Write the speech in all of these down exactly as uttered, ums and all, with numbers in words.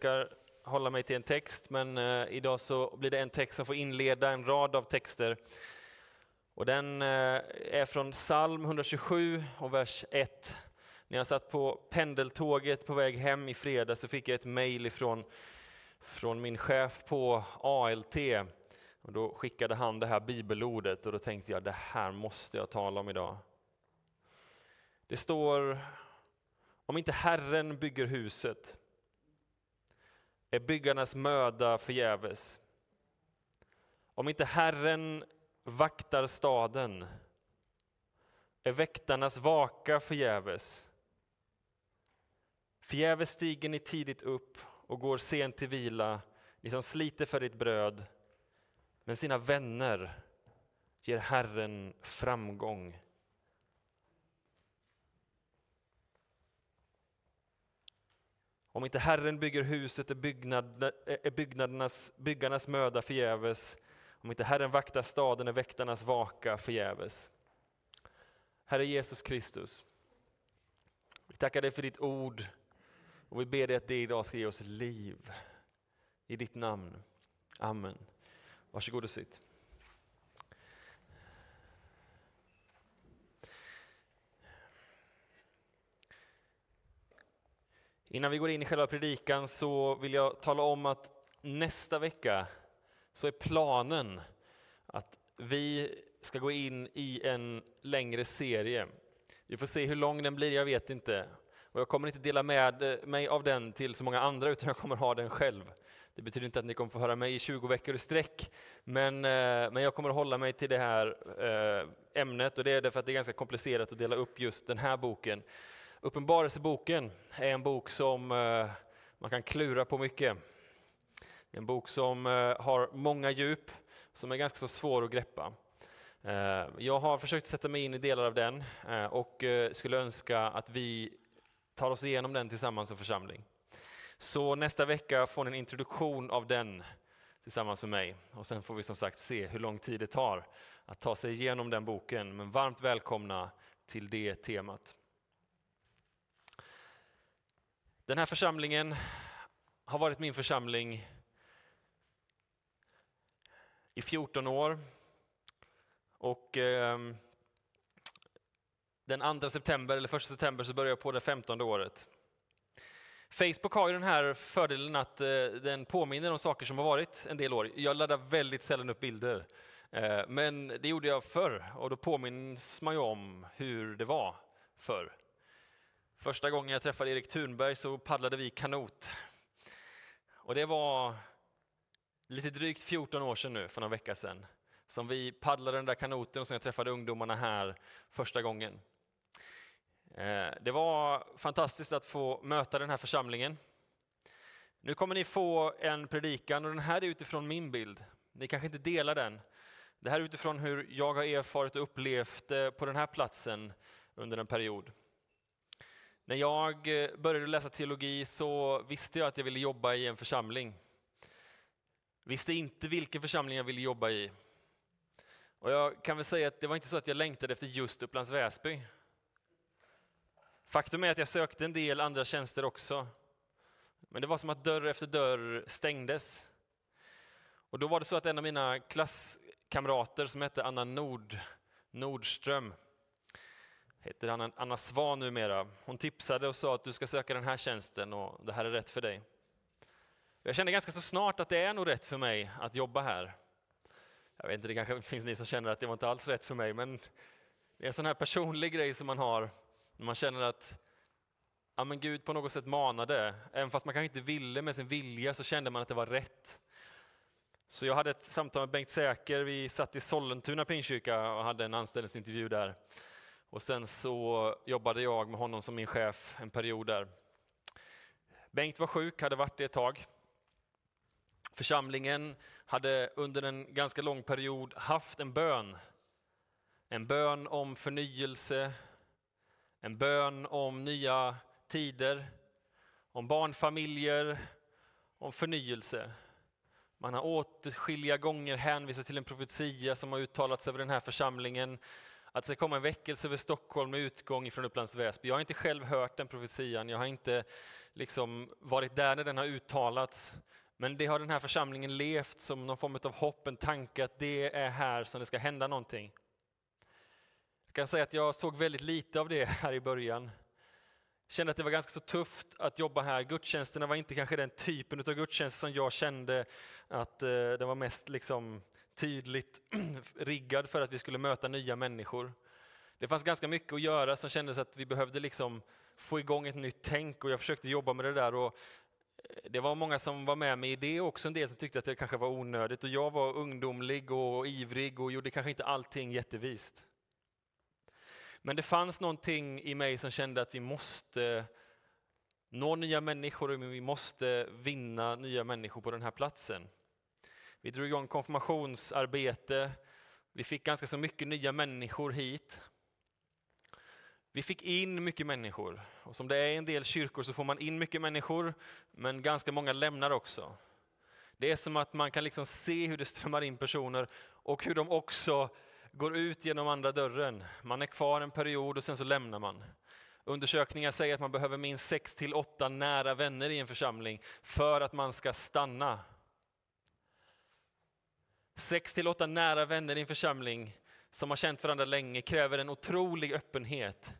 Jag håller mig till en text, men eh, idag så blir det en text som får inleda en rad av texter. Och den eh, är från psalm hundratjugosju och vers ett. När jag satt på pendeltåget på väg hem i fredag så fick jag ett mejl ifrån, från min chef på A L T. Och då skickade han det här bibelordet och då tänkte jag, det här måste jag tala om idag. Det står, om inte Herren bygger huset är byggarnas möda förgäves. Om inte Herren vaktar staden är väktarnas vaka förgäves. Förgäves stiger ni tidigt upp och går sent till vila, ni som sliter för ditt bröd, men sina vänner ger Herren framgång. Om inte Herren bygger huset är, byggnad, är byggnadernas, byggarnas möda förgäves. Om inte Herren vaktar staden är väktarnas vaka förgäves. Herre Jesus Kristus, vi tackar dig för ditt ord och vi ber dig att det idag ska ge oss liv. I ditt namn. Amen. Varsågod och sitt. Innan vi går in i själva predikan så vill jag tala om att nästa vecka så är planen att vi ska gå in i en längre serie. Vi får se hur lång den blir, jag vet inte. Och jag kommer inte dela med mig av den till så många andra utan jag kommer ha den själv. Det betyder inte att ni kommer få höra mig i tjugo veckor i sträck. Men, men jag kommer hålla mig till det här ämnet och det är därför att det är ganska komplicerat att dela upp just den här boken. Uppenbarelseboken är en bok som eh, man kan klura på mycket. En bok som eh, har många djup som är ganska så svår att greppa. Eh, jag har försökt sätta mig in i delar av den eh, och eh, skulle önska att vi tar oss igenom den tillsammans som församling. Så nästa vecka får ni en introduktion av den tillsammans med mig. Och sen får vi som sagt se hur lång tid det tar att ta sig igenom den boken. Men varmt välkomna till det temat. Den här församlingen har varit min församling i fjorton år och eh, den andra september eller första september så börjar jag på det femtonde året. Facebook har ju den här fördelen att eh, den påminner om saker som har varit en del år. Jag laddar väldigt sällan upp bilder eh, men det gjorde jag förr och då påminns man ju om hur det var förr. Första gången jag träffade Erik Thunberg så paddlade vi kanot. Och det var lite drygt fjorton år sedan nu, för några veckor sedan. Som vi paddlade den där kanoten och som jag träffade ungdomarna här första gången. Det var fantastiskt att få möta den här församlingen. Nu kommer ni få en predikan och den här är utifrån min bild. Ni kanske inte delar den. Det här är utifrån hur jag har erfarit och upplevt på den här platsen under en period. När jag började läsa teologi så visste jag att jag ville jobba i en församling. Visste inte vilken församling jag ville jobba i. Och jag kan väl säga att det var inte så att jag längtade efter just Upplands Väsby. Faktum är att jag sökte en del andra tjänster också. Men det var som att dörr efter dörr stängdes. Och då var det så att en av mina klasskamrater som hette Anna Nord Nordström, heter Anna, Anna Svan numera. Hon tipsade och sa att du ska söka den här tjänsten och det här är rätt för dig. Jag kände ganska så snart att det är nog rätt för mig att jobba här. Jag vet inte, det kanske finns ni som känner att det var inte alls rätt för mig. Men det är en sån här personlig grej som man har. När man känner att ja, men Gud på något sätt manade. Även fast man kanske inte ville med sin vilja så kände man att det var rätt. Så jag hade ett samtal med Bengt Säker. Vi satt i Sollentuna Pingkyrka och hade en anställningsintervju där. Och sen så jobbade jag med honom som min chef en period där. Bengt var sjuk, hade varit det ett tag. Församlingen hade under en ganska lång period haft en bön. En bön om förnyelse. En bön om nya tider. Om barnfamiljer. Om förnyelse. Man har åtskilliga gånger hänvisat till en profetia som har uttalats över den här församlingen. Att det ska komma en väckelse över Stockholm med utgång från Upplands Väsby. Jag har inte själv hört den profetian. Jag har inte liksom varit där när den har uttalats. Men det har den här församlingen levt som någon form av hopp, en tanke att det är här som det ska hända någonting. Jag kan säga att jag såg väldigt lite av det här i början. Kände att det var ganska så tufft att jobba här. Gudstjänsterna var inte kanske den typen av gudstjänster som jag kände att eh, den var mest liksom tydligt riggad för att vi skulle möta nya människor. Det fanns ganska mycket att göra som kändes att vi behövde liksom få igång ett nytt tänk, och jag försökte jobba med det där, och det var många som var med mig i det också, en del som tyckte att det kanske var onödigt, och jag var ungdomlig och ivrig och gjorde kanske inte allting jättevist. Men det fanns någonting i mig som kände att vi måste nå nya människor och vi måste vinna nya människor på den här platsen. Vi drog igång konfirmationsarbete, vi fick ganska så mycket nya människor hit. Vi fick in mycket människor, och som det är en del kyrkor så får man in mycket människor, men ganska många lämnar också. Det är som att man kan liksom se hur det strömmar in personer och hur de också går ut genom andra dörren. Man är kvar en period och sen så lämnar man. Undersökningar säger att man behöver minst sex till åtta nära vänner i en församling för att man ska stanna. Sex till åtta nära vänner i en församling som har känt varandra länge kräver en otrolig öppenhet.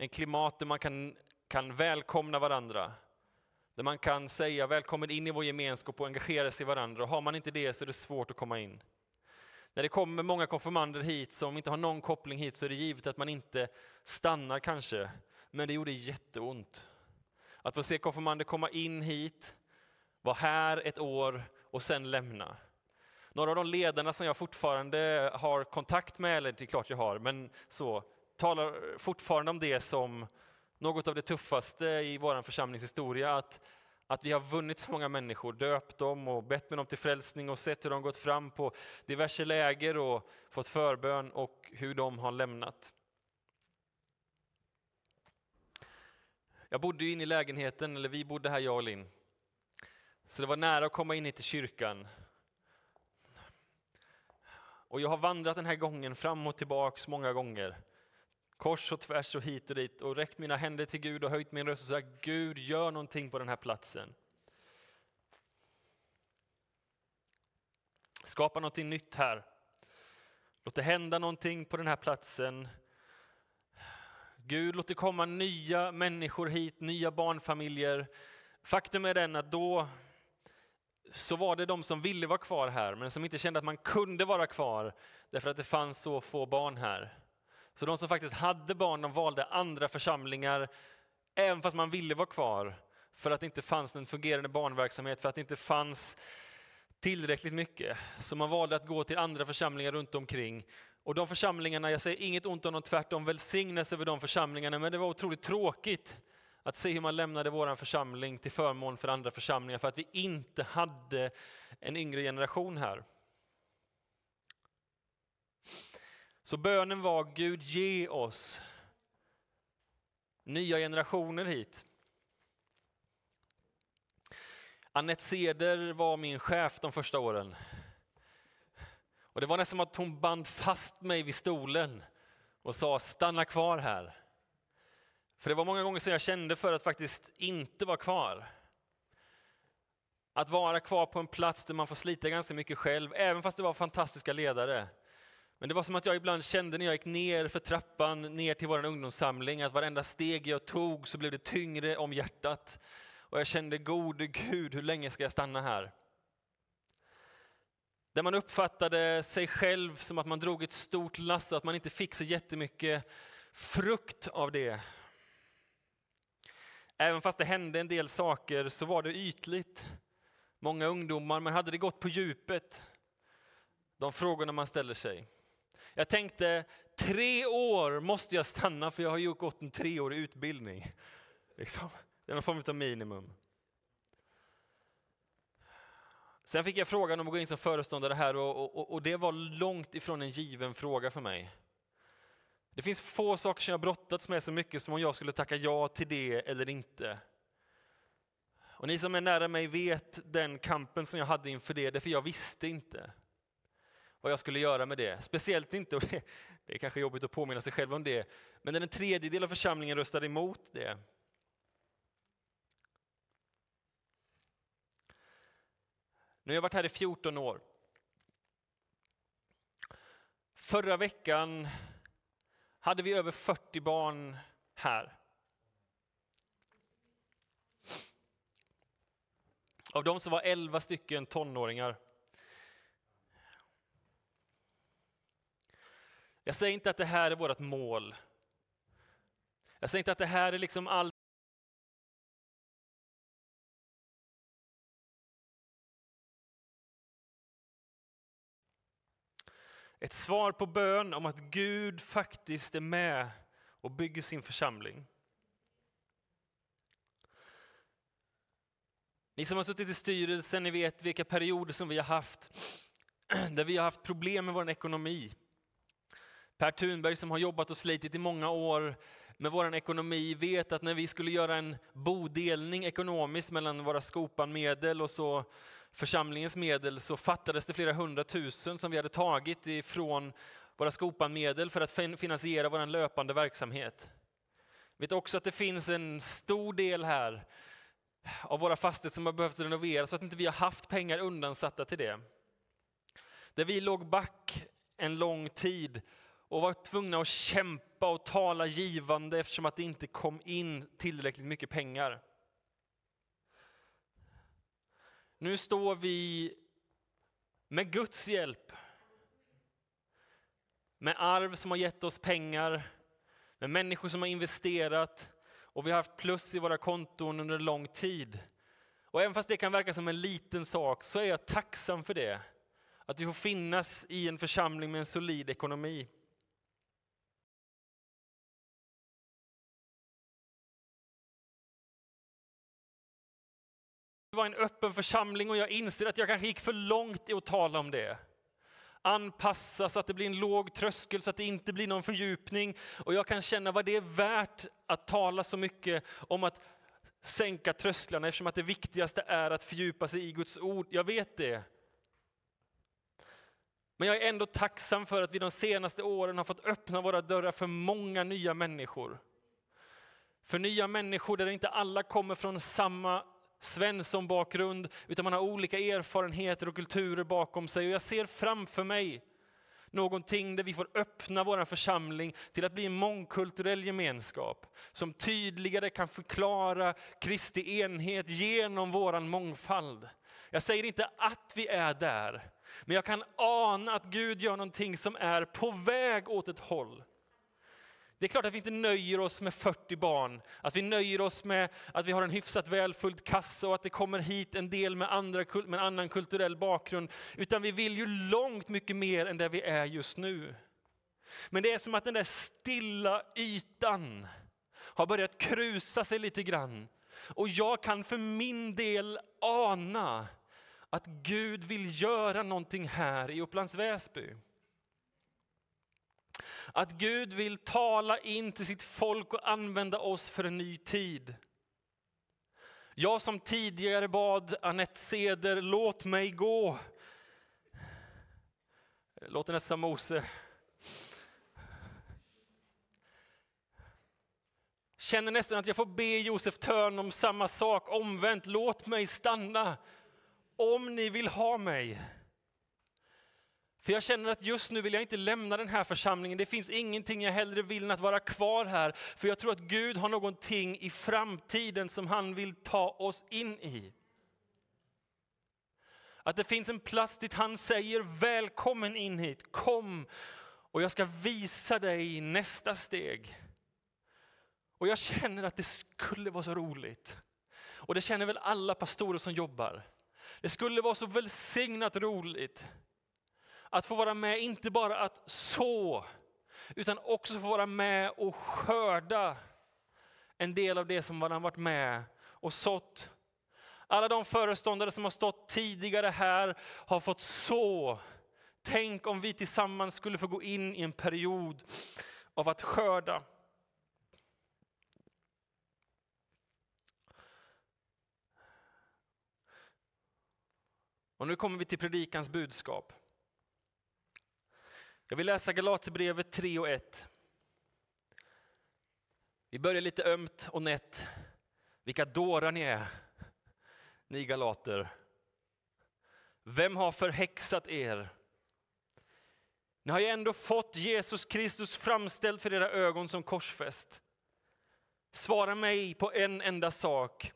En klimat där man kan, kan välkomna varandra. Där man kan säga välkommen in i vår gemenskap och engagera sig i varandra. Och har man inte det så är det svårt att komma in. När det kommer många konfirmander hit som inte har någon koppling hit så är det givet att man inte stannar kanske. Men det gjorde jätteont. Att få se konfirmander komma in hit, vara här ett år och sen lämna. Några av de ledarna som jag fortfarande har kontakt med, eller det är klart jag har, men så talar fortfarande om det som något av det tuffaste i vår församlingshistoria. Att, att vi har vunnit så många människor, döpt dem och bett med dem till frälsning och sett hur de gått fram på diverse läger och fått förbön och hur de har lämnat. Jag bodde ju in i lägenheten, eller vi bodde här, jag och Linn. Så det var nära att komma in hit till kyrkan. Och jag har vandrat den här gången fram och tillbaks många gånger. Kors och tvärs och hit och dit. Och räckt mina händer till Gud och höjt min röst och sagt: Gud, gör någonting på den här platsen. Skapa någonting nytt här. Låt det hända någonting på den här platsen. Gud, låt det komma nya människor hit, nya barnfamiljer. Faktum är den att då... så var det de som ville vara kvar här men som inte kände att man kunde vara kvar därför att det fanns så få barn här. Så de som faktiskt hade barn, de valde andra församlingar även fast man ville vara kvar, för att det inte fanns en fungerande barnverksamhet, för att det inte fanns tillräckligt mycket. Så man valde att gå till andra församlingar runt omkring. Och de församlingarna, jag säger inget ont om dem, tvärtom välsignas över de församlingarna, men det var otroligt tråkigt att se hur man lämnade vår församling till förmån för andra församlingar för att vi inte hade en yngre generation här. Så bönen var: Gud, ge oss nya generationer hit. Annette Seder var min chef de första åren. Och det var nästan som att hon band fast mig vid stolen och sa: stanna kvar här. För det var många gånger som jag kände för att faktiskt inte vara kvar. Att vara kvar på en plats där man får slita ganska mycket själv, även fast det var fantastiska ledare. Men det var som att jag ibland kände när jag gick ner för trappan, ner till vår ungdomssamling, att varenda steg jag tog så blev det tyngre om hjärtat. Och jag kände: gode Gud, hur länge ska jag stanna här? Där man uppfattade sig själv som att man drog ett stort lass och att man inte fick så jättemycket frukt av det. Även fast det hände en del saker så var det ytligt. Många ungdomar, men hade det gått på djupet? De frågorna man ställer sig. Jag tänkte, tre år måste jag stanna för jag har ju gått en treårig utbildning. Liksom. Det är någon form av minimum. Sen fick jag frågan om att gå in som föreståndare här och, och, och det var långt ifrån en given fråga för mig. Det finns få saker som jag brottats med så mycket som om jag skulle tacka ja till det eller inte. Och ni som är nära mig vet den kampen som jag hade inför det, därför jag visste inte vad jag skulle göra med det. Speciellt inte, och det, det är kanske jobbigt att påminna sig själv om det, men en tredjedel av församlingen röstade emot det. Nu har jag varit här i fjorton år. Förra veckan hade vi över fyrtio barn här. Av dem så var elva stycken tonåringar. Jag säger inte att det här är vårt mål. Jag säger inte att det här är liksom allt. Ett svar på bön om att Gud faktiskt är med och bygger sin församling. Ni som har suttit i styrelsen, ni vet vilka perioder som vi har haft där vi har haft problem med vår ekonomi. Per Thunberg som har jobbat och slitit i många år med vår ekonomi vet att när vi skulle göra en bodelning ekonomiskt mellan våra skopanmedel och så församlingens medel så fattades det flera hundratusen som vi hade tagit ifrån våra skopanmedel för att finansiera vår löpande verksamhet. Vi vet också att det finns en stor del här av våra fastigheter som har behövt renoveras så att inte vi har haft pengar undansatta till det. Där vi låg back en lång tid och var tvungna att kämpa och tala givande eftersom att det inte kom in tillräckligt mycket pengar. Nu står vi med Guds hjälp, med arv som har gett oss pengar, med människor som har investerat och vi har haft plus i våra konton under lång tid. Och även fast det kan verka som en liten sak så är jag tacksam för det. Att vi får finnas i en församling med en solid ekonomi. Det var en öppen församling och jag inser att jag kanske gick för långt i att tala om det. Anpassa så att det blir en låg tröskel, så att det inte blir någon fördjupning. Och jag kan känna vad det är värt att tala så mycket om att sänka trösklarna eftersom att det viktigaste är att fördjupa sig i Guds ord. Jag vet det. Men jag är ändå tacksam för att vi de senaste åren har fått öppna våra dörrar för många nya människor. För nya människor där inte alla kommer från samma Svensson bakgrund utan man har olika erfarenheter och kulturer bakom sig. Och jag ser framför mig någonting där vi får öppna vår församling till att bli en mångkulturell gemenskap. Som tydligare kan förklara Kristi enhet genom våran mångfald. Jag säger inte att vi är där. Men jag kan ana att Gud gör någonting som är på väg åt ett håll. Det är klart att vi inte nöjer oss med fyrtio barn. Att vi nöjer oss med att vi har en hyfsat välfylld kassa och att det kommer hit en del med, andra, med en annan kulturell bakgrund. Utan vi vill ju långt mycket mer än där vi är just nu. Men det är som att den där stilla ytan har börjat krusa sig lite grann. Och jag kan för min del ana att Gud vill göra någonting här i Upplands Väsby. Att Gud vill tala in till sitt folk och använda oss för en ny tid. Jag som tidigare bad Annette Seder, låt mig gå. Låt nästan Mose. Känner nästan att jag får be Josef Törn om samma sak. Omvänt, låt mig stanna. Om ni vill ha mig. För jag känner att just nu vill jag inte lämna den här församlingen. Det finns ingenting jag hellre vill än att vara kvar här. För jag tror att Gud har någonting i framtiden som han vill ta oss in i. Att det finns en plats dit han säger välkommen in hit. Kom och jag ska visa dig nästa steg. Och jag känner att det skulle vara så roligt. Och det känner väl alla pastorer som jobbar. Det skulle vara så välsignat roligt att få vara med, inte bara att så, utan också få vara med och skörda en del av det som man har varit med och sått. Alla de föreståndare som har stått tidigare här har fått så. Tänk om vi tillsammans skulle få gå in i en period av att skörda. Och nu kommer vi till predikans budskap. Jag vill läsa Galaterbrevet tre och ett. Vi börjar lite ömt och nätt. Vilka dårar ni är, ni galater. Vem har förhäxat er? Ni har ju ändå fått Jesus Kristus framställd för era ögon som korsfäst. Svara mig på en enda sak.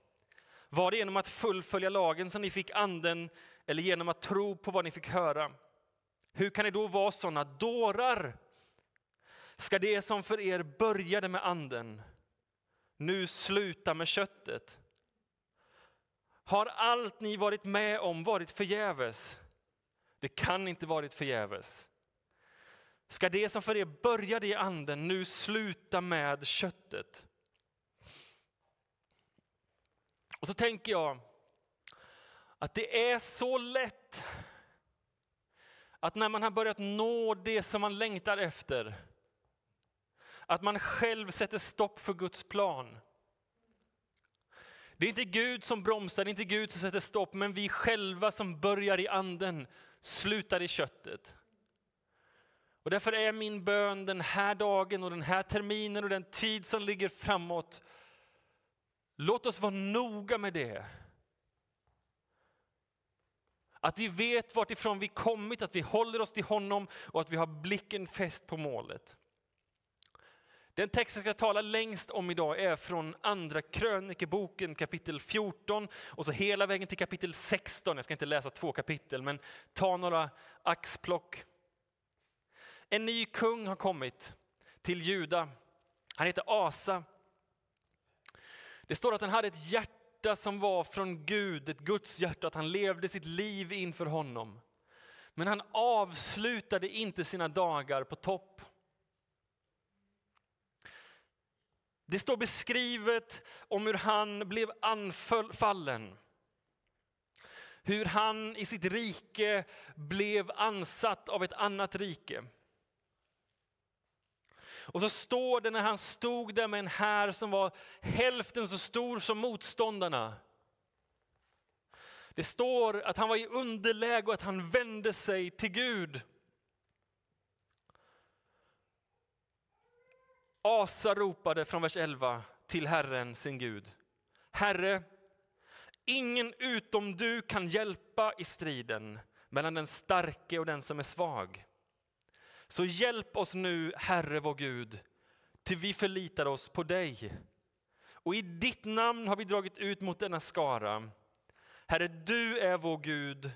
Var det genom att fullfölja lagen som ni fick anden eller genom att tro på vad ni fick höra? Hur kan ni då vara sådana dårar? Ska det som för er började med anden nu sluta med köttet? Har allt ni varit med om varit förgäves? Det kan inte varit förgäves. Ska det som för er började i anden nu sluta med köttet? Och så tänker jag att det är så lätt att när man har börjat nå det som man längtar efter, att man själv sätter stopp för Guds plan. Det är inte Gud som bromsar, det är inte Gud som sätter stopp, men vi själva som börjar i anden slutar i köttet. Och därför är min bön den här dagen och den här terminen och den tid som ligger framåt. Låt oss vara noga med det. Att vi vet vart ifrån vi kommit, att vi håller oss till honom och att vi har blicken fäst på målet. Den text jag ska tala längst om idag är från andra krönikeboken kapitel fjorton och så hela vägen till kapitel sexton. Jag ska inte läsa två kapitel, men ta några axplock. En ny kung har kommit till Juda. Han heter Asa. Det står att han hade ett hjärta som var från Gud, ett Guds hjärta, att han levde sitt liv inför honom. Men han avslutade inte sina dagar på topp. Det står beskrivet om hur han blev anfallen. Hur han i sitt rike blev ansatt av ett annat rike. Och så står det när han stod där med en här som var hälften så stor som motståndarna. Det står att han var i underläge och att han vände sig till Gud. Asa ropade från vers elva till Herren sin Gud. Herre, ingen utom du kan hjälpa i striden mellan den starke och den som är svag. Så hjälp oss nu, Herre vår Gud, till vi förlitar oss på dig. Och i ditt namn har vi dragit ut mot denna skara. Herre, du är vår Gud.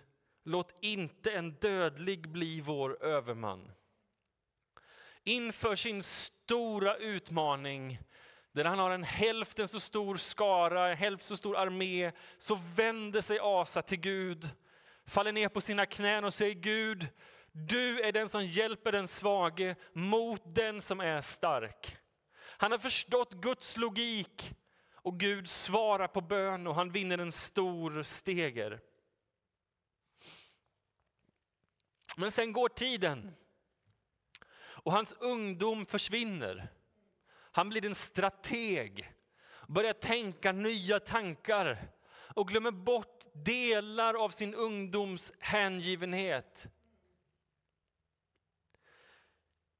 Låt inte en dödlig bli vår överman. Inför sin stora utmaning, där han har en hälften så stor skara, en hälften så stor armé, så vänder sig Asa till Gud, faller ner på sina knän och säger: Gud, du är den som hjälper den svage mot den som är stark. Han har förstått Guds logik och Gud svarar på bön och han vinner en stor seger. Men sen går tiden och hans ungdom försvinner. Han blir en strateg, börjar tänka nya tankar och glömmer bort delar av sin ungdoms hängivenhet.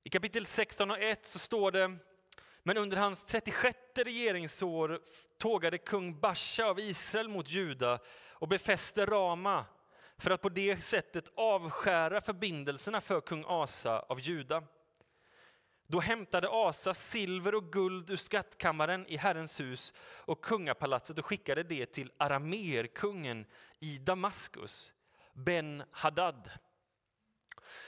I kapitel sexton och ett så står det: men under hans trettiosjätte regeringsår tågade kung Basha av Israel mot Juda och befäste Rama för att på det sättet avskära förbindelserna för kung Asa av Juda. Då hämtade Asa silver och guld ur skattkammaren i Herrens hus och kungapalatset och skickade det till aramerkungen i Damaskus, Ben-Hadad.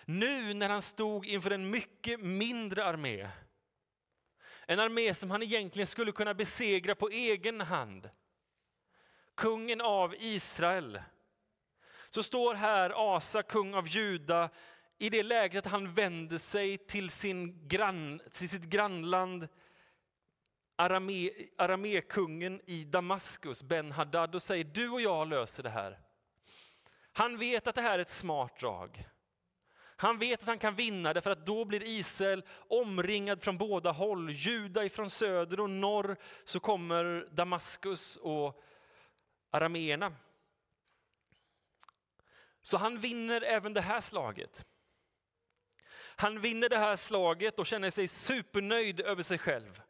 Nu när han stod inför en mycket mindre armé, en armé som han egentligen skulle kunna besegra på egen hand, kungen av Israel, så står här Asa, kung av Juda, i det läget att han vänder sig till, sin grann, till sitt grannland Arame, Aramekungen i Damaskus, Ben-Hadad, och säger: du och jag löser det här. Han vet att det här är ett smart drag. Han vet att han kan vinna, därför att då blir Israel omringad från båda håll. Juda ifrån söder och norr, så kommer Damaskus och arameerna. Så han vinner även det här slaget. Han vinner det här slaget och känner sig supernöjd över sig själv.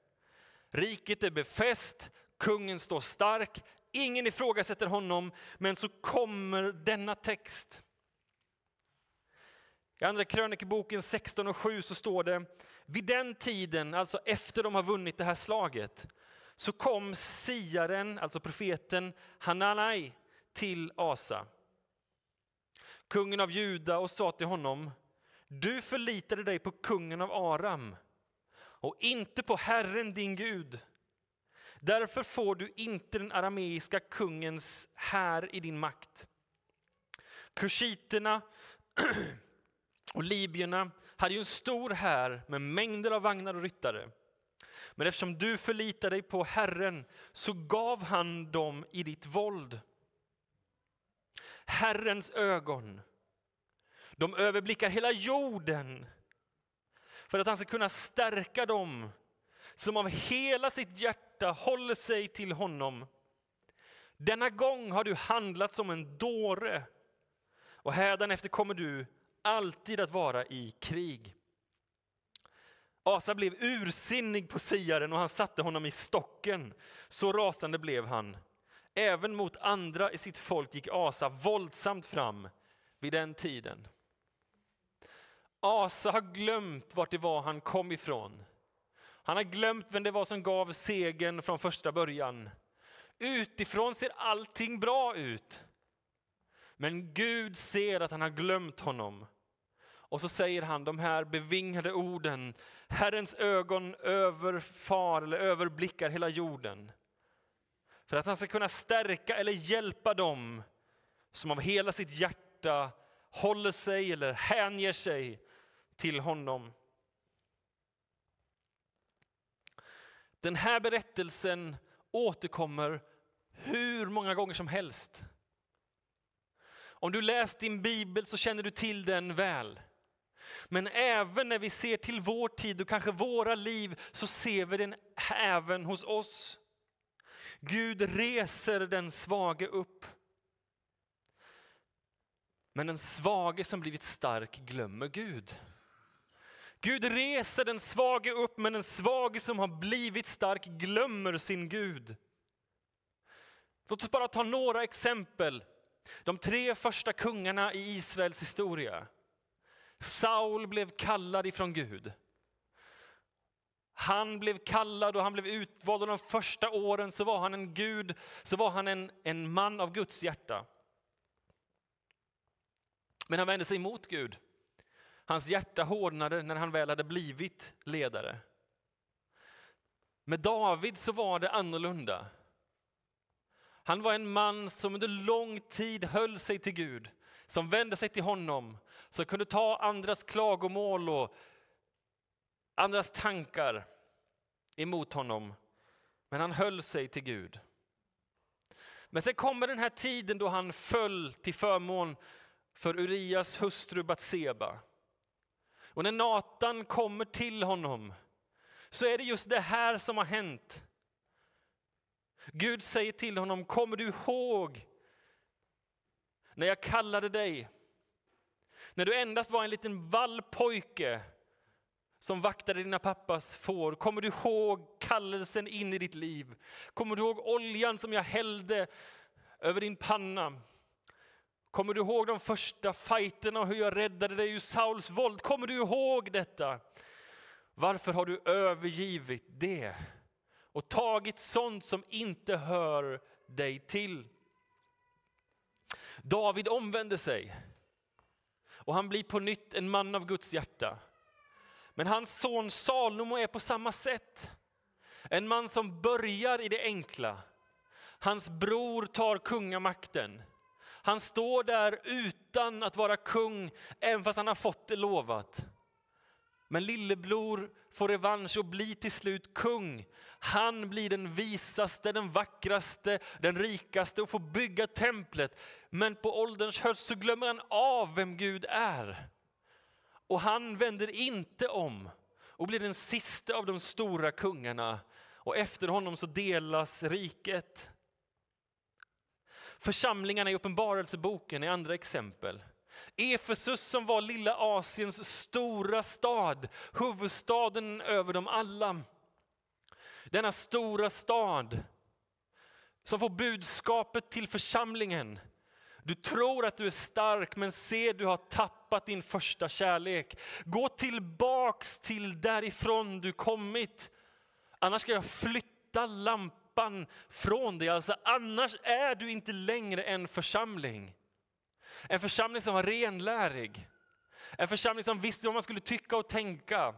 Riket är befäst, kungen står stark, ingen ifrågasätter honom, men så kommer denna text. I andra krönikeboken sexton och sju så står det: vid den tiden, alltså efter de har vunnit det här slaget, så kom siaren, alltså profeten Hananai, till Asa, kungen av Juda, och sa till honom: du förlitade dig på kungen av Aram och inte på Herren din Gud. Därför får du inte den arameiska kungens här i din makt. Kushiterna och libyerna hade ju en stor här med mängder av vagnar och ryttare. Men eftersom du förlitar dig på Herren så gav han dem i ditt våld. Herrens ögon, de överblickar hela jorden för att han ska kunna stärka dem som av hela sitt hjärta håller sig till honom. Denna gång har du handlat som en dåre och hädanefter kommer du alltid att vara i krig. Asa blev ursinnig på siaren och han satte honom i stocken. Så rasande blev han. Även mot andra i sitt folk gick Asa våldsamt fram vid den tiden. Asa har glömt vart det var han kom ifrån. Han har glömt vem det var som gav segern från första början. Utifrån ser allting bra ut. Men Gud ser att han har glömt honom. Och så säger han de här bevingade orden: Herrens ögon överfar eller överblickar hela jorden. För att han ska kunna stärka eller hjälpa dem som av hela sitt hjärta håller sig eller hänger sig till honom. Den här berättelsen återkommer hur många gånger som helst. Om du läst din bibel så känner du till den väl. Men även när vi ser till vår tid och kanske våra liv så ser vi den även hos oss. Gud reser den svage upp. Men den svage som blivit stark glömmer Gud. Gud reser den svage upp, men den svage som har blivit stark glömmer sin Gud. Låt oss bara ta några exempel. De tre första kungarna i Israels historia. Saul blev kallad ifrån Gud. Han blev kallad och han blev utvald, och de första åren så var han en Gud, så var han en, en man av Guds hjärta. Men han vände sig mot Gud. Hans hjärta hårdnade när han väl hade blivit ledare. Med David så var det annorlunda. Han var en man som under lång tid höll sig till Gud, som vände sig till honom, som kunde ta andras klagomål och andras tankar emot honom. Men han höll sig till Gud. Men sen kommer den här tiden då han föll till förmån för Urias hustru Batseba. Och när Nathan kommer till honom så är det just det här som har hänt. Gud säger till honom: kommer du ihåg när jag kallade dig? När du endast var en liten vallpojke som vaktade dina pappas får. Kommer du ihåg kallelsen in i ditt liv? Kommer du ihåg oljan som jag hällde över din panna? Kommer du ihåg de första fighterna och hur jag räddade dig ur Sauls våld? Kommer du ihåg detta? Varför har du övergivit det och tagit sånt som inte hör dig till? David omvände sig och han blir på nytt en man av Guds hjärta. Men hans son Salomo är på samma sätt. En man som börjar i det enkla. Hans bror tar kungamakten. Han står där utan att vara kung, även fast han har fått det lovat. Men Lilleblor får revansch och blir till slut kung. Han blir den visaste, den vackraste, den rikaste och får bygga templet. Men på ålderns höst så glömmer han av vem Gud är. Och han vänder inte om och blir den sista av de stora kungarna. Och efter honom så delas riket. Församlingarna i Uppenbarelseboken är andra exempel. Efesus, som var lilla Asiens stora stad, huvudstaden över dem alla. Denna stora stad som får budskapet till församlingen. Du tror att du är stark, men se, du har tappat din första kärlek. Gå tillbaks till därifrån du kommit. Annars ska jag flytta lampan från dig. Alltså, annars är du inte längre en församling. En församling som var renlärig. En församling som visste vad man skulle tycka och tänka.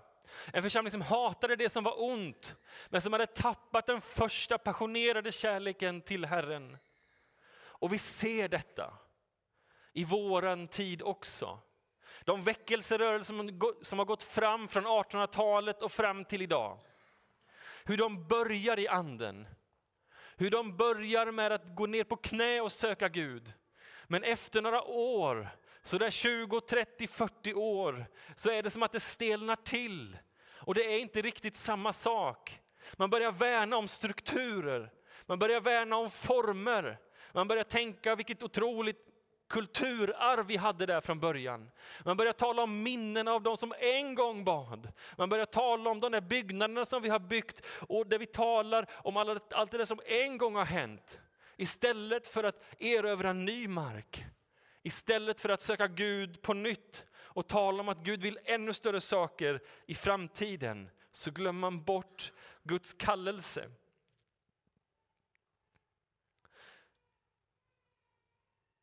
En församling som hatade det som var ont, men som hade tappat den första passionerade kärleken till Herren. Och vi ser detta i våran tid också. De väckelserörelser som har gått fram från artonhundratalet och fram till idag. Hur de börjar i anden. Hur de börjar med att gå ner på knä och söka Gud. Men efter några år, så där tjugo, trettio, fyrtio år, så är det som att det stelnar till. Och det är inte riktigt samma sak. Man börjar värna om strukturer. Man börjar värna om former. Man börjar tänka vilket otroligt kulturarv vi hade där från början. Man börjar tala om minnen av de som en gång bad. Man börjar tala om de där byggnaderna som vi har byggt. Och där vi talar om allt det där som en gång har hänt. Istället för att erövra ny mark. Istället för att söka Gud på nytt och tala om att Gud vill ännu större saker i framtiden, så glömmer man bort Guds kallelse.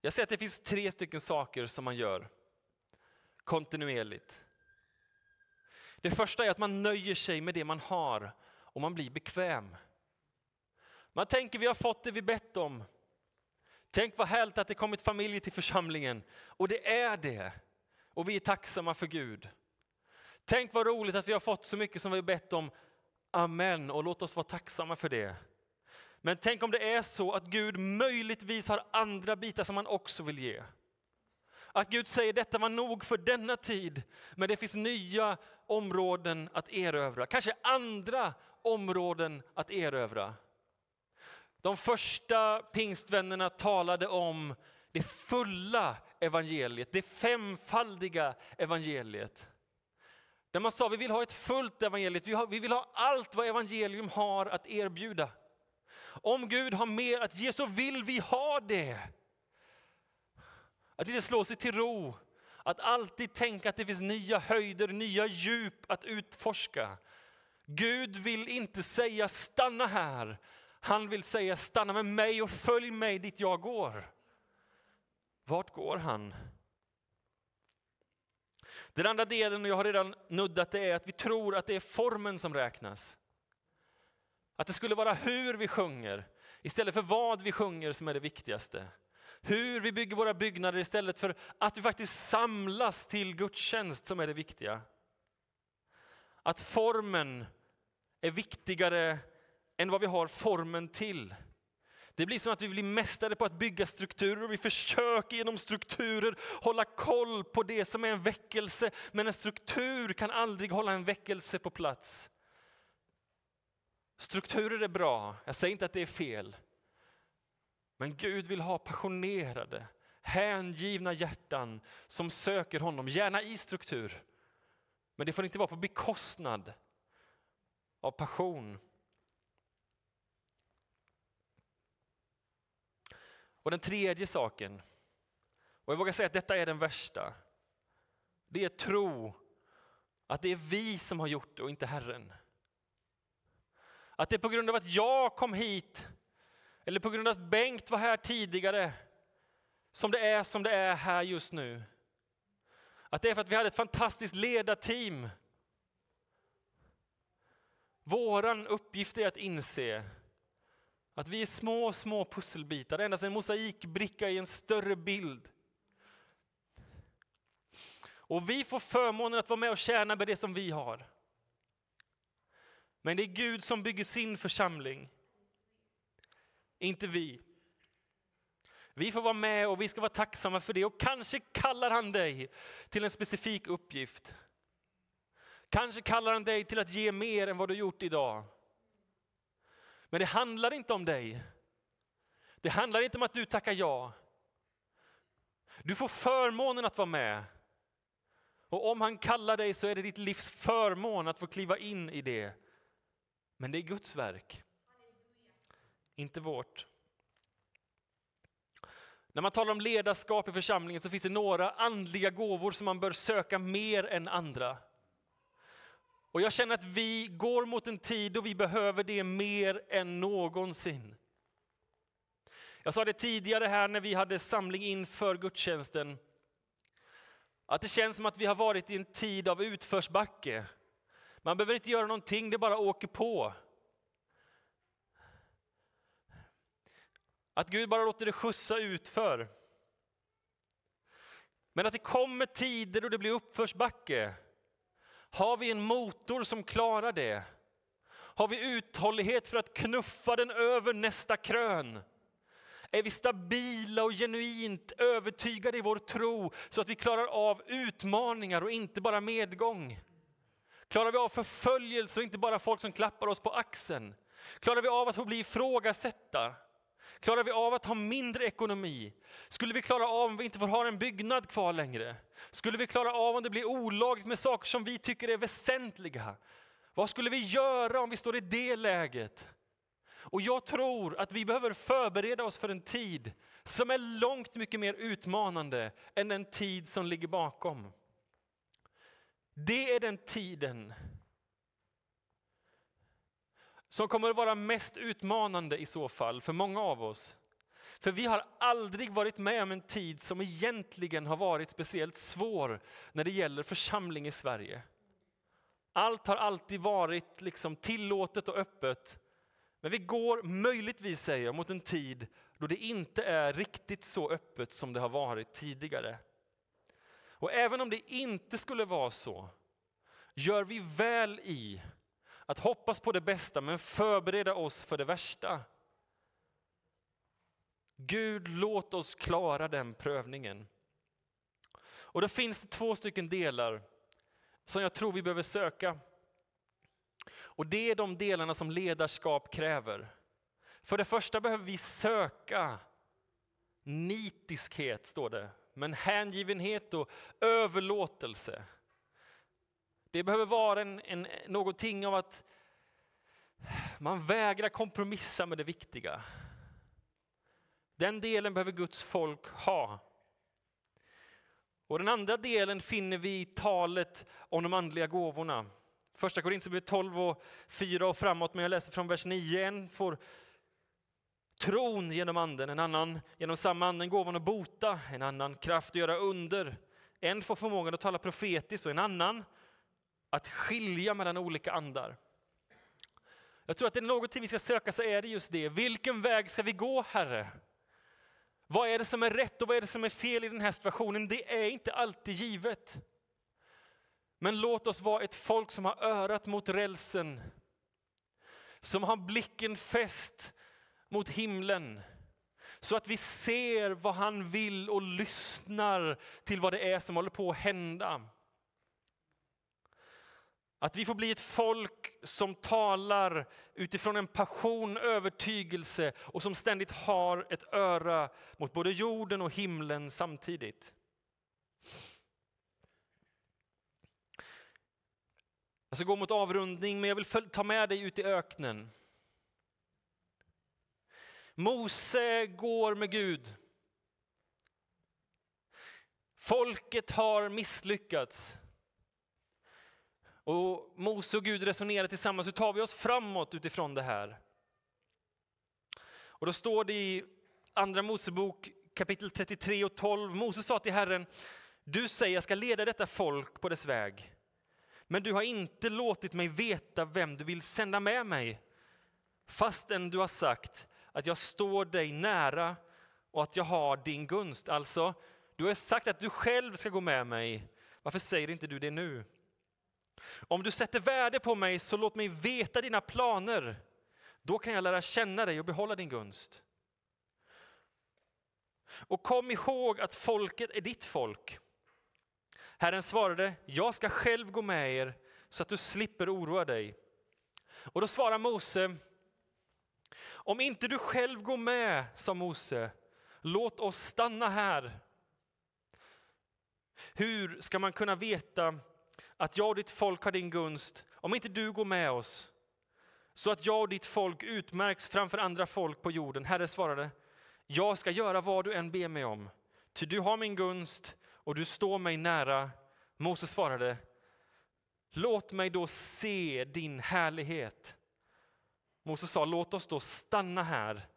Jag säger att det finns tre stycken saker som man gör kontinuerligt. Det första är att man nöjer sig med det man har och man blir bekväm. Man tänker, vi har fått det vi bett om. Tänk vad härligt att det kommit familjer till församlingen. Och det är det. Och vi är tacksamma för Gud. Tänk vad roligt att vi har fått så mycket som vi bett om. Amen. Och låt oss vara tacksamma för det. Men tänk om det är så att Gud möjligtvis har andra bitar som han också vill ge. Att Gud säger, detta var nog för denna tid. Men det finns nya områden att erövra. Kanske andra områden att erövra. De första pingstvännerna talade om det fulla evangeliet, det femfaldiga evangeliet. Där man sa, vi vill ha ett fullt evangelium, vi vill ha allt vad evangelium har att erbjuda. Om Gud har mer att ge så vill vi ha det. Att inte slå sig till ro, att alltid tänka att det finns nya höjder, nya djup att utforska. Gud vill inte säga stanna här. Han vill säga, stanna med mig och följ mig dit jag går. Vart går han? Den andra delen, och jag har redan nuddat det, är att vi tror att det är formen som räknas. Att det skulle vara hur vi sjunger istället för vad vi sjunger som är det viktigaste. Hur vi bygger våra byggnader istället för att vi faktiskt samlas till gudstjänst som är det viktiga. Att formen är viktigare än vad vi har formen till. Det blir som att vi blir mästare på att bygga strukturer. Och vi försöker genom strukturer hålla koll på det som är en väckelse. Men en struktur kan aldrig hålla en väckelse på plats. Strukturer är bra. Jag säger inte att det är fel. Men Gud vill ha passionerade, hängivna hjärtan som söker honom. Gärna i struktur. Men det får inte vara på bekostnad av passion. Och den tredje saken, och jag vågar säga att detta är den värsta, det är tro att det är vi som har gjort det och inte Herren. Att det är på grund av att jag kom hit, eller på grund av att Bengt var här tidigare, som det är som det är här just nu. Att det är för att vi hade ett fantastiskt ledarteam. Våran uppgift är att inse att vi är små, små pusselbitar. Endast en mosaikbricka i en större bild. Och vi får förmånen att vara med och tjäna med det som vi har. Men det är Gud som bygger sin församling. Inte vi. Vi får vara med och vi ska vara tacksamma för det. Och kanske kallar han dig till en specifik uppgift. Kanske kallar han dig till att ge mer än vad du gjort idag. Men det handlar inte om dig. Det handlar inte om att du tackar ja. Du får förmånen att vara med. Och om han kallar dig så är det ditt livs förmån att få kliva in i det. Men det är Guds verk. Halleluja. Inte vårt. När man talar om ledarskap i församlingen så finns det några andliga gåvor som man bör söka mer än andra. Och jag känner att vi går mot en tid då vi behöver det mer än någonsin. Jag sa det tidigare här när vi hade samling inför gudstjänsten. Att det känns som att vi har varit i en tid av utförsbacke. Man behöver inte göra någonting, det bara åker på. Att Gud bara låter det skjutsa utför. Men att det kommer tider då det blir uppförsbacke. Har vi en motor som klarar det? Har vi uthållighet för att knuffa den över nästa krön? Är vi stabila och genuint övertygade i vår tro så att vi klarar av utmaningar och inte bara medgång? Klarar vi av förföljelse och inte bara folk som klappar oss på axeln? Klarar vi av att få bli ifrågasatta? Klarar vi av att ha mindre ekonomi? Skulle vi klara av om vi inte får ha en byggnad kvar längre? Skulle vi klara av om det blir olagligt med saker som vi tycker är väsentliga? Vad skulle vi göra om vi står i det läget? Och jag tror att vi behöver förbereda oss för en tid som är långt mycket mer utmanande än den tid som ligger bakom. Det är den tiden som kommer att vara mest utmanande i så fall för många av oss. För vi har aldrig varit med om en tid som egentligen har varit speciellt svår när det gäller församling i Sverige. Allt har alltid varit liksom tillåtet och öppet. Men vi går möjligtvis, säger jag, mot en tid då det inte är riktigt så öppet som det har varit tidigare. Och även om det inte skulle vara så, gör vi väl i att hoppas på det bästa men förbereda oss för det värsta. Gud, låt oss klara den prövningen. Och då finns det två stycken delar som jag tror vi behöver söka. Och det är de delarna som ledarskap kräver. För det första behöver vi söka nitiskhet, står det. Men hängivenhet och överlåtelse. Det behöver vara en, en, någonting av att man vägrar kompromissa med det viktiga. Den delen behöver Guds folk ha. Och den andra delen finner vi i talet om de andliga gåvorna. Första Korinthierbrevet tolv och fyra och framåt, men jag läser från vers nio. En får tron genom anden, en annan genom samma anden gåvan att bota, en annan kraft att göra under. En får förmågan att tala profetiskt och en annan att skilja mellan olika andar. Jag tror att det är någonting vi ska söka, så är det just det. Vilken väg ska vi gå, Herre? Vad är det som är rätt och vad är det som är fel i den här situationen? Det är inte alltid givet. Men låt oss vara ett folk som har örat mot rälsen. Som har blicken fäst mot himlen. Så att vi ser vad han vill och lyssnar till vad det är som håller på att hända. Att vi får bli ett folk som talar utifrån en passion, övertygelse och som ständigt har ett öra mot både jorden och himlen samtidigt. Jag ska gå mot avrundning, men jag vill ta med dig ut i öknen. Mose går med Gud. Folket har misslyckats. Och Mose och Gud resonerar tillsammans. Hur tar vi oss framåt utifrån det här? Och då står det i Andra Mosebok kapitel trettiotre och tolv. Mose sa till Herren: du säger jag ska leda detta folk på dess väg. Men du har inte låtit mig veta vem du vill sända med mig. Fastän du har sagt att jag står dig nära och att jag har din gunst. Alltså, du har sagt att du själv ska gå med mig. Varför säger inte du det nu? Om du sätter värde på mig så låt mig veta dina planer. Då kan jag lära känna dig och behålla din gunst. Och kom ihåg att folket är ditt folk. Herren svarade: jag ska själv gå med er så att du slipper oroa dig. Och då svarar Mose: om inte du själv går med, sa Mose, låt oss stanna här. Hur ska man kunna veta att jag och ditt folk har din gunst om inte du går med oss? Så att jag och ditt folk utmärks framför andra folk på jorden. Herren svarade: Jag ska göra vad du än ber mig om, ty du har min gunst och du står mig nära. Moses svarade, låt mig då se din härlighet. Moses sa, låt oss då stanna här.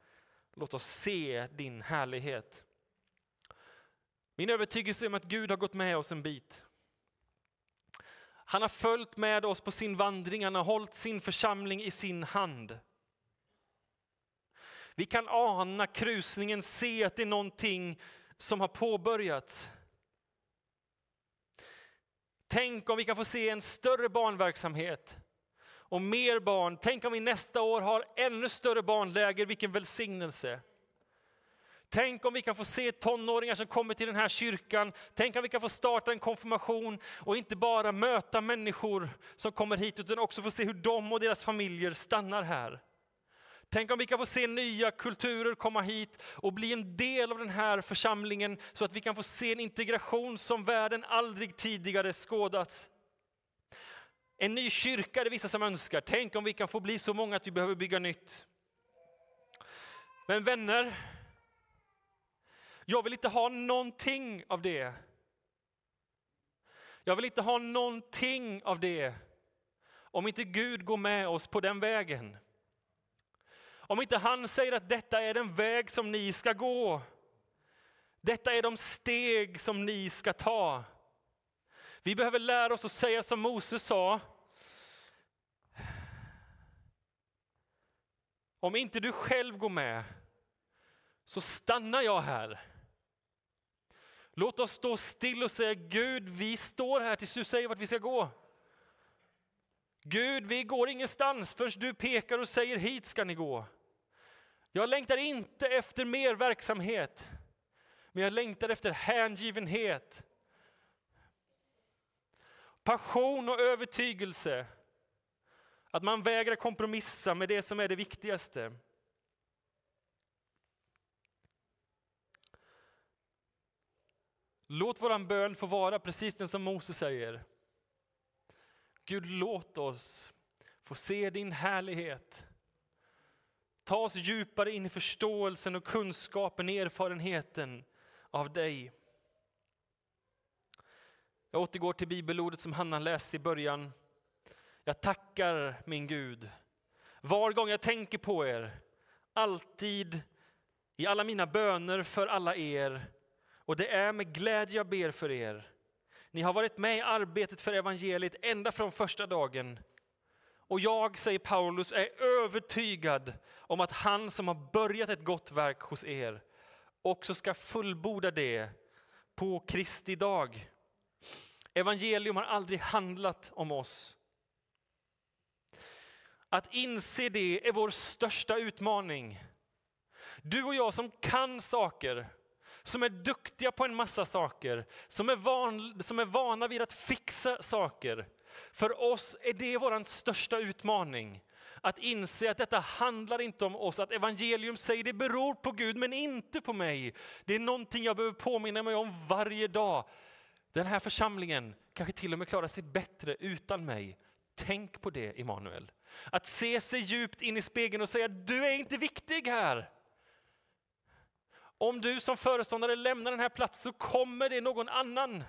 Låt oss se din härlighet. Min övertygelse är att Gud har gått med oss en bit. Han har följt med oss på sin vandring. Han har hållit sin församling i sin hand. Vi kan ana krusningen, se att det är någonting som har påbörjats. Tänk om vi kan få se en större barnverksamhet och mer barn. Tänk om vi nästa år har ännu större barnläger, vilken välsignelse. Tänk om vi kan få se tonåringar som kommer till den här kyrkan. Tänk om vi kan få starta en konfirmation och inte bara möta människor som kommer hit utan också få se hur de och deras familjer stannar här. Tänk om vi kan få se nya kulturer komma hit och bli en del av den här församlingen så att vi kan få se en integration som världen aldrig tidigare skådats. En ny kyrka, det är vissa som önskar. Tänk om vi kan få bli så många att vi behöver bygga nytt. Men vänner, jag vill inte ha någonting av det. Jag vill inte ha någonting av det om inte Gud går med oss på den vägen. Om inte han säger att detta är den väg som ni ska gå. Detta är de steg som ni ska ta. Vi behöver lära oss att säga som Moses sa. Om inte du själv går med så stannar jag här. Låt oss stå still och säga Gud, vi står här tills du säger vart vi ska gå. Gud, vi går ingenstans först du pekar och säger hit ska ni gå. Jag längtar inte efter mer verksamhet. Men jag längtar efter hängivenhet. Passion och övertygelse. Att man vägrar kompromissa med det som är det viktigaste. Låt våran bön få vara precis den som Moses säger. Gud, låt oss få se din härlighet. Ta oss djupare in i förståelsen och kunskapen och erfarenheten av dig. Jag återgår till bibelordet som Hanna läste i början. Jag tackar min Gud. Var gång jag tänker på er. Alltid i alla mina böner för alla er. Och det är med glädje jag ber för er. Ni har varit med i arbetet för evangeliet ända från första dagen. Och jag, säger Paulus, är övertygad om att han som har börjat ett gott verk hos er också ska fullborda det på Kristi dag. Evangelium har aldrig handlat om oss. Att inse det är vår största utmaning. Du och jag som kan saker, som är duktiga på en massa saker, som är, van, som är vana vid att fixa saker. För oss är det vår största utmaning. Att inse att detta handlar inte om oss. Att evangelium säger det beror på Gud men inte på mig. Det är någonting jag behöver påminna mig om varje dag. Den här församlingen kanske till och med klarar sig bättre utan mig. Tänk på det, Emanuel. Att se sig djupt in i spegeln och säga du är inte viktig här. Om du som föreståndare lämnar den här platsen så kommer det någon annan.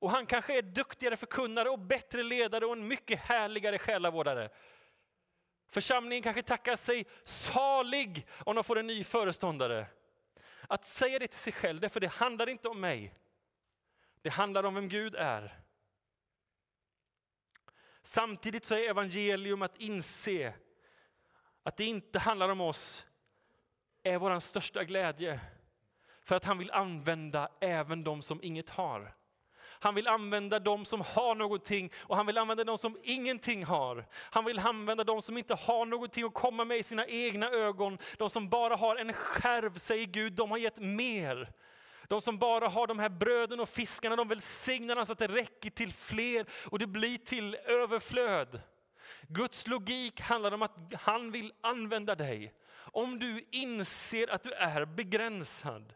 Och han kanske är duktigare förkunnare och bättre ledare och en mycket härligare själavårdare. Församlingen kanske tackar sig salig om de får en ny föreståndare. Att säga det till sig själv, för det handlar inte om mig. Det handlar om vem Gud är. Samtidigt så är evangelium att inse att det inte handlar om oss. Är vår största glädje för att han vill använda även de som inget har. Han vill använda de som har någonting och han vill använda de som ingenting har. Han vill använda de som inte har någonting och komma med i sina egna ögon. De som bara har en skärv, säger Gud, de har gett mer. De som bara har de här bröden och fiskarna, de välsignar dem så att det räcker till fler och det blir till överflöd. Guds logik handlar om att han vill använda dig. Om du inser att du är begränsad.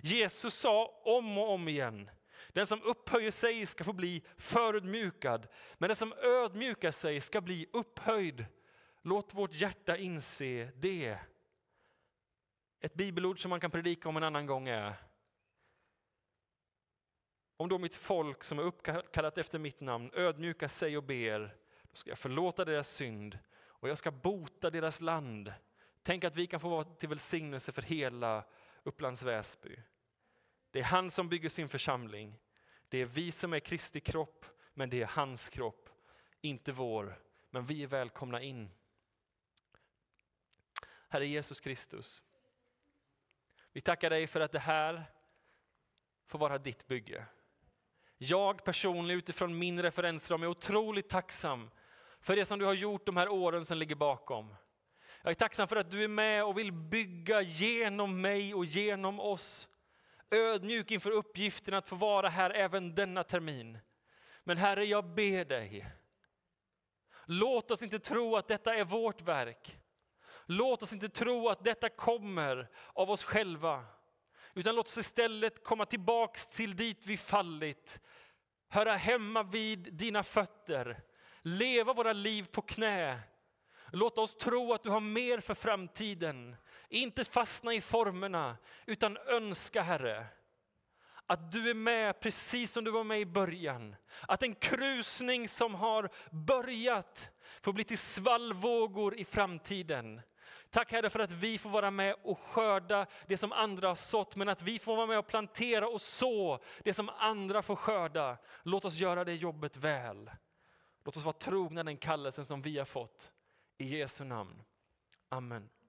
Jesus sa om och om igen. Den som upphöjer sig ska få bli förödmjukad. Men den som ödmjukar sig ska bli upphöjd. Låt vårt hjärta inse det. Ett bibelord som man kan predika om en annan gång är: om då mitt folk som är uppkallat efter mitt namn ödmjukar sig och ber, då ska jag förlåta deras synd och jag ska bota deras land. Tänk att vi kan få vara till välsignelse för hela Upplands Väsby. Det är han som bygger sin församling. Det är vi som är Kristi kropp, men det är hans kropp, inte vår. Men vi är välkomna in. Herre Jesus Kristus, vi tackar dig för att det här får vara ditt bygge. Jag personligen, utifrån min referensram, är otroligt tacksam för det som du har gjort de här åren som ligger bakom. Jag är tacksam för att du är med och vill bygga genom mig och genom oss. Ödmjuk inför uppgiften att få vara här även denna termin. Men Herre, jag ber dig, låt oss inte tro att detta är vårt verk. Låt oss inte tro att detta kommer av oss själva. Utan låt oss istället komma tillbaks till dit vi fallit. Höra hemma vid dina fötter. Leva våra liv på knä. Låt oss tro att du har mer för framtiden. Inte fastna i formerna, utan önska, Herre, att du är med precis som du var med i början. Att en krusning som har börjat får bli till svallvågor i framtiden. Tack Herre för att vi får vara med och skörda det som andra har sått. Men att vi får vara med och plantera och så det som andra får skörda. Låt oss göra det jobbet väl. Låt oss vara trogna den kallelsen som vi har fått. I Jesu namn. Amen.